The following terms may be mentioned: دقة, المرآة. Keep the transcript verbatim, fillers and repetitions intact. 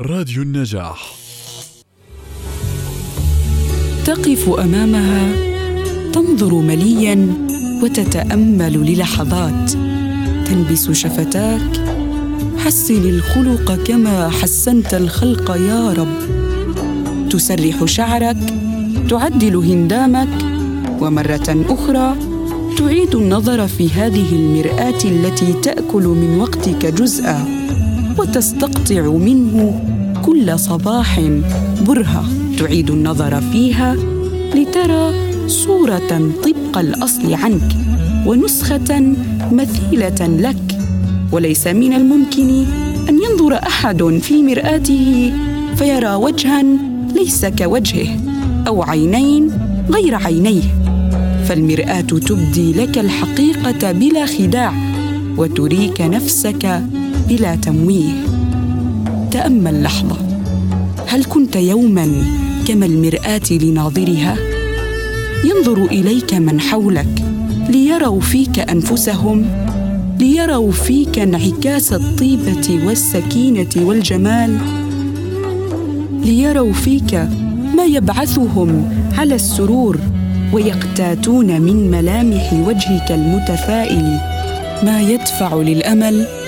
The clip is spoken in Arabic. راديو النجاح. تقف أمامها، تنظر ملياً وتتأمل للحظات، تلبس شفتاك. حسن الخلق كما حسنت الخلق يا رب. تسرح شعرك، تعدل هندامك، ومرة أخرى تعيد النظر في هذه المرآة التي تأكل من وقتك جزءا وتستقطع منه كل صباح برهة. تعيد النظر فيها لترى صورة طبق الأصل عنك ونسخة مثيلة لك، وليس من الممكن أن ينظر أحد في مرآته فيرى وجها ليس كوجهه أو عينين غير عينيه. فالمرآة تبدي لك الحقيقة بلا خداع وتريك نفسك بلا تمويه. تأمل لحظة، هل كنت يوماً كما المرآة لناظرها؟ ينظر إليك من حولك ليروا فيك أنفسهم، ليروا فيك انعكاس الطيبة والسكينة والجمال، ليروا فيك ما يبعثهم على السرور ويقتاتون من ملامح وجهك المتفائل ما يدفع للأمل